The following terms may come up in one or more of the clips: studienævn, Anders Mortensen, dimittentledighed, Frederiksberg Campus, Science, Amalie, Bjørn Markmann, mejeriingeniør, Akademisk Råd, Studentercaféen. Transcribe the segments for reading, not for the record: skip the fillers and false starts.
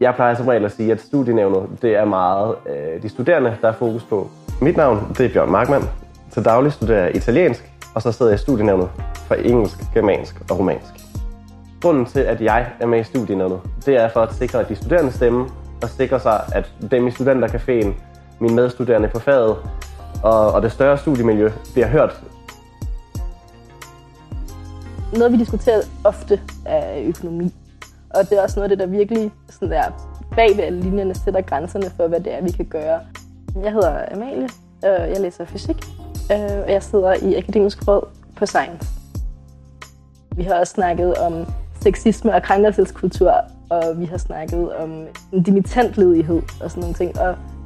Jeg plejer som regel at sige, at studienævnet, det er meget de studerende, der er fokus på. Mit navn, det er Bjørn Markmann. Til daglig studerer jeg italiensk, og så sidder jeg i studienævnet for engelsk, germansk og romansk. Grunden til, at jeg er med i studienævnet, det er for at sikre de studerende stemme, og sikre sig, at dem i Studentercaféen, mine medstuderende på faget og det større studiemiljø bliver hørt. Noget, vi diskuterer ofte, er økonomi. Og det er også noget af det, der virkelig sådan der, bag ved alle linjerne sætter grænserne for, hvad det er, vi kan gøre. Jeg hedder Amalie, og jeg læser fysik, og jeg sidder i Akademisk Råd på Science. Vi har også snakket om sexisme og krænkelseskultur, og vi har snakket om dimittentledighed og sådan nogle ting,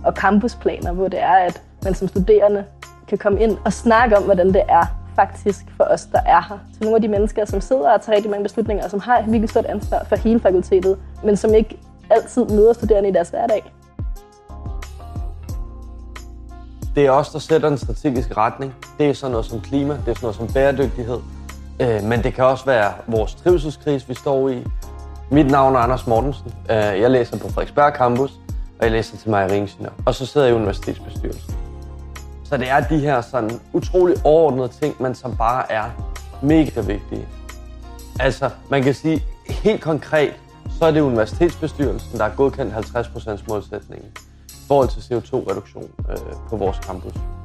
og campusplaner, hvor det er, at man som studerende kan komme ind og snakke om, hvordan det er faktisk for os, der er her. Så nogle af de mennesker, som sidder og tager rigtig mange beslutninger, og som har et virkelig stort ansvar for hele fakultetet, men som ikke altid møder studerende i deres hverdag. Det er os, der sætter den strategiske retning. Det er sådan noget som klima, det er sådan noget som bæredygtighed, men det kan også være vores trivselskrise, vi står i. Mit navn er Anders Mortensen. Jeg læser på Frederiksberg Campus, og jeg læser til mejeriingeniør. Og så sidder jeg i universitetsbestyrelsen. Så det er de her sådan utrolig overordnede ting, men som bare er mega vigtige. Altså, man kan sige helt konkret, så er det universitetsbestyrelsen, der har godkendt 50% målsætningen i forhold til CO2-reduktion på vores campus.